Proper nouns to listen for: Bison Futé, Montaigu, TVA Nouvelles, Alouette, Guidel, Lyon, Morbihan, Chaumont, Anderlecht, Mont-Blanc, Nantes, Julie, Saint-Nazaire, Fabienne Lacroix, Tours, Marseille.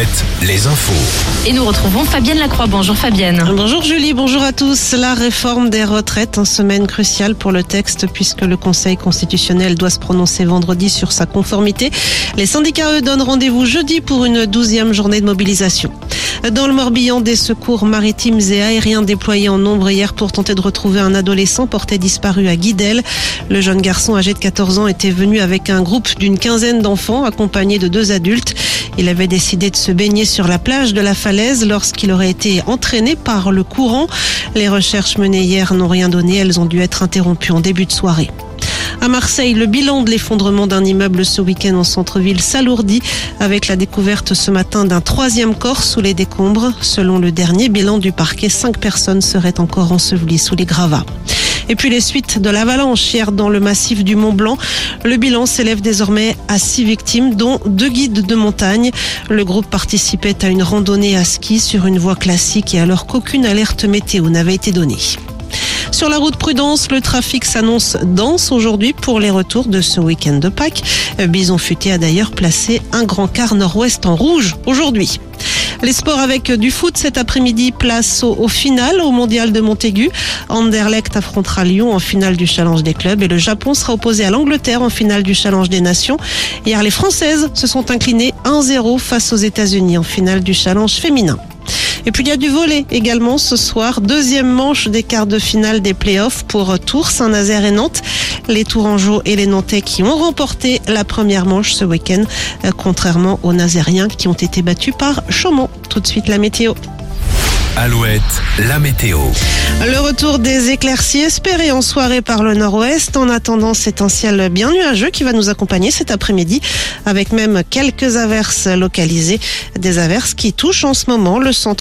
Alouette, les infos. Et nous retrouvons Fabienne Lacroix. Bonjour Fabienne. Bonjour Julie, bonjour à tous. La réforme des retraites, en semaine cruciale pour le texte puisque le Conseil constitutionnel doit se prononcer vendredi sur sa conformité. Les syndicats, eux, donnent rendez-vous jeudi pour une 12e journée de mobilisation. Dans le Morbihan, des secours maritimes et aériens déployés en nombre hier pour tenter de retrouver un adolescent porté disparu à Guidel. Le jeune garçon âgé de 14 ans était venu avec un groupe d'une quinzaine d'enfants accompagnés de 2 adultes. Il avait décidé de se baigner sur la plage de la falaise lorsqu'il aurait été entraîné par le courant. Les recherches menées hier n'ont rien donné, elles ont dû être interrompues en début de soirée. À Marseille, le bilan de l'effondrement d'un immeuble ce week-end en centre-ville s'alourdit avec la découverte ce matin d'un 3e corps sous les décombres. Selon le dernier bilan du parquet, 5 personnes seraient encore ensevelies sous les gravats. Et puis les suites de l'avalanche hier dans le massif du Mont-Blanc. Le bilan s'élève désormais à 6 victimes, dont 2 guides de montagne. Le groupe participait à une randonnée à ski sur une voie classique et alors qu'aucune alerte météo n'avait été donnée. Sur la route, prudence, le trafic s'annonce dense aujourd'hui pour les retours de ce week-end de Pâques. Bison Futé a d'ailleurs placé un grand quart nord-ouest en rouge aujourd'hui. Les sports avec du foot cet après-midi, place au final au mondial de Montaigu. Anderlecht affrontera Lyon en finale du challenge des clubs et le Japon sera opposé à l'Angleterre en finale du challenge des nations. Hier, les Françaises se sont inclinées 1-0 face aux États-Unis en finale du challenge féminin. Et puis il y a du volley également ce soir, 2e manche des quarts de finale des playoffs pour Tours, Saint-Nazaire et Nantes. Les Tourangeaux et les Nantais qui ont remporté la première manche ce week-end, contrairement aux Nazériens qui ont été battus par Chaumont. Tout de suite la météo. Alouette, la météo. Le retour des éclaircies espérées en soirée par le nord-ouest. En attendant, c'est un ciel bien nuageux qui va nous accompagner cet après-midi avec même quelques averses localisées. Des averses qui touchent en ce moment le centre.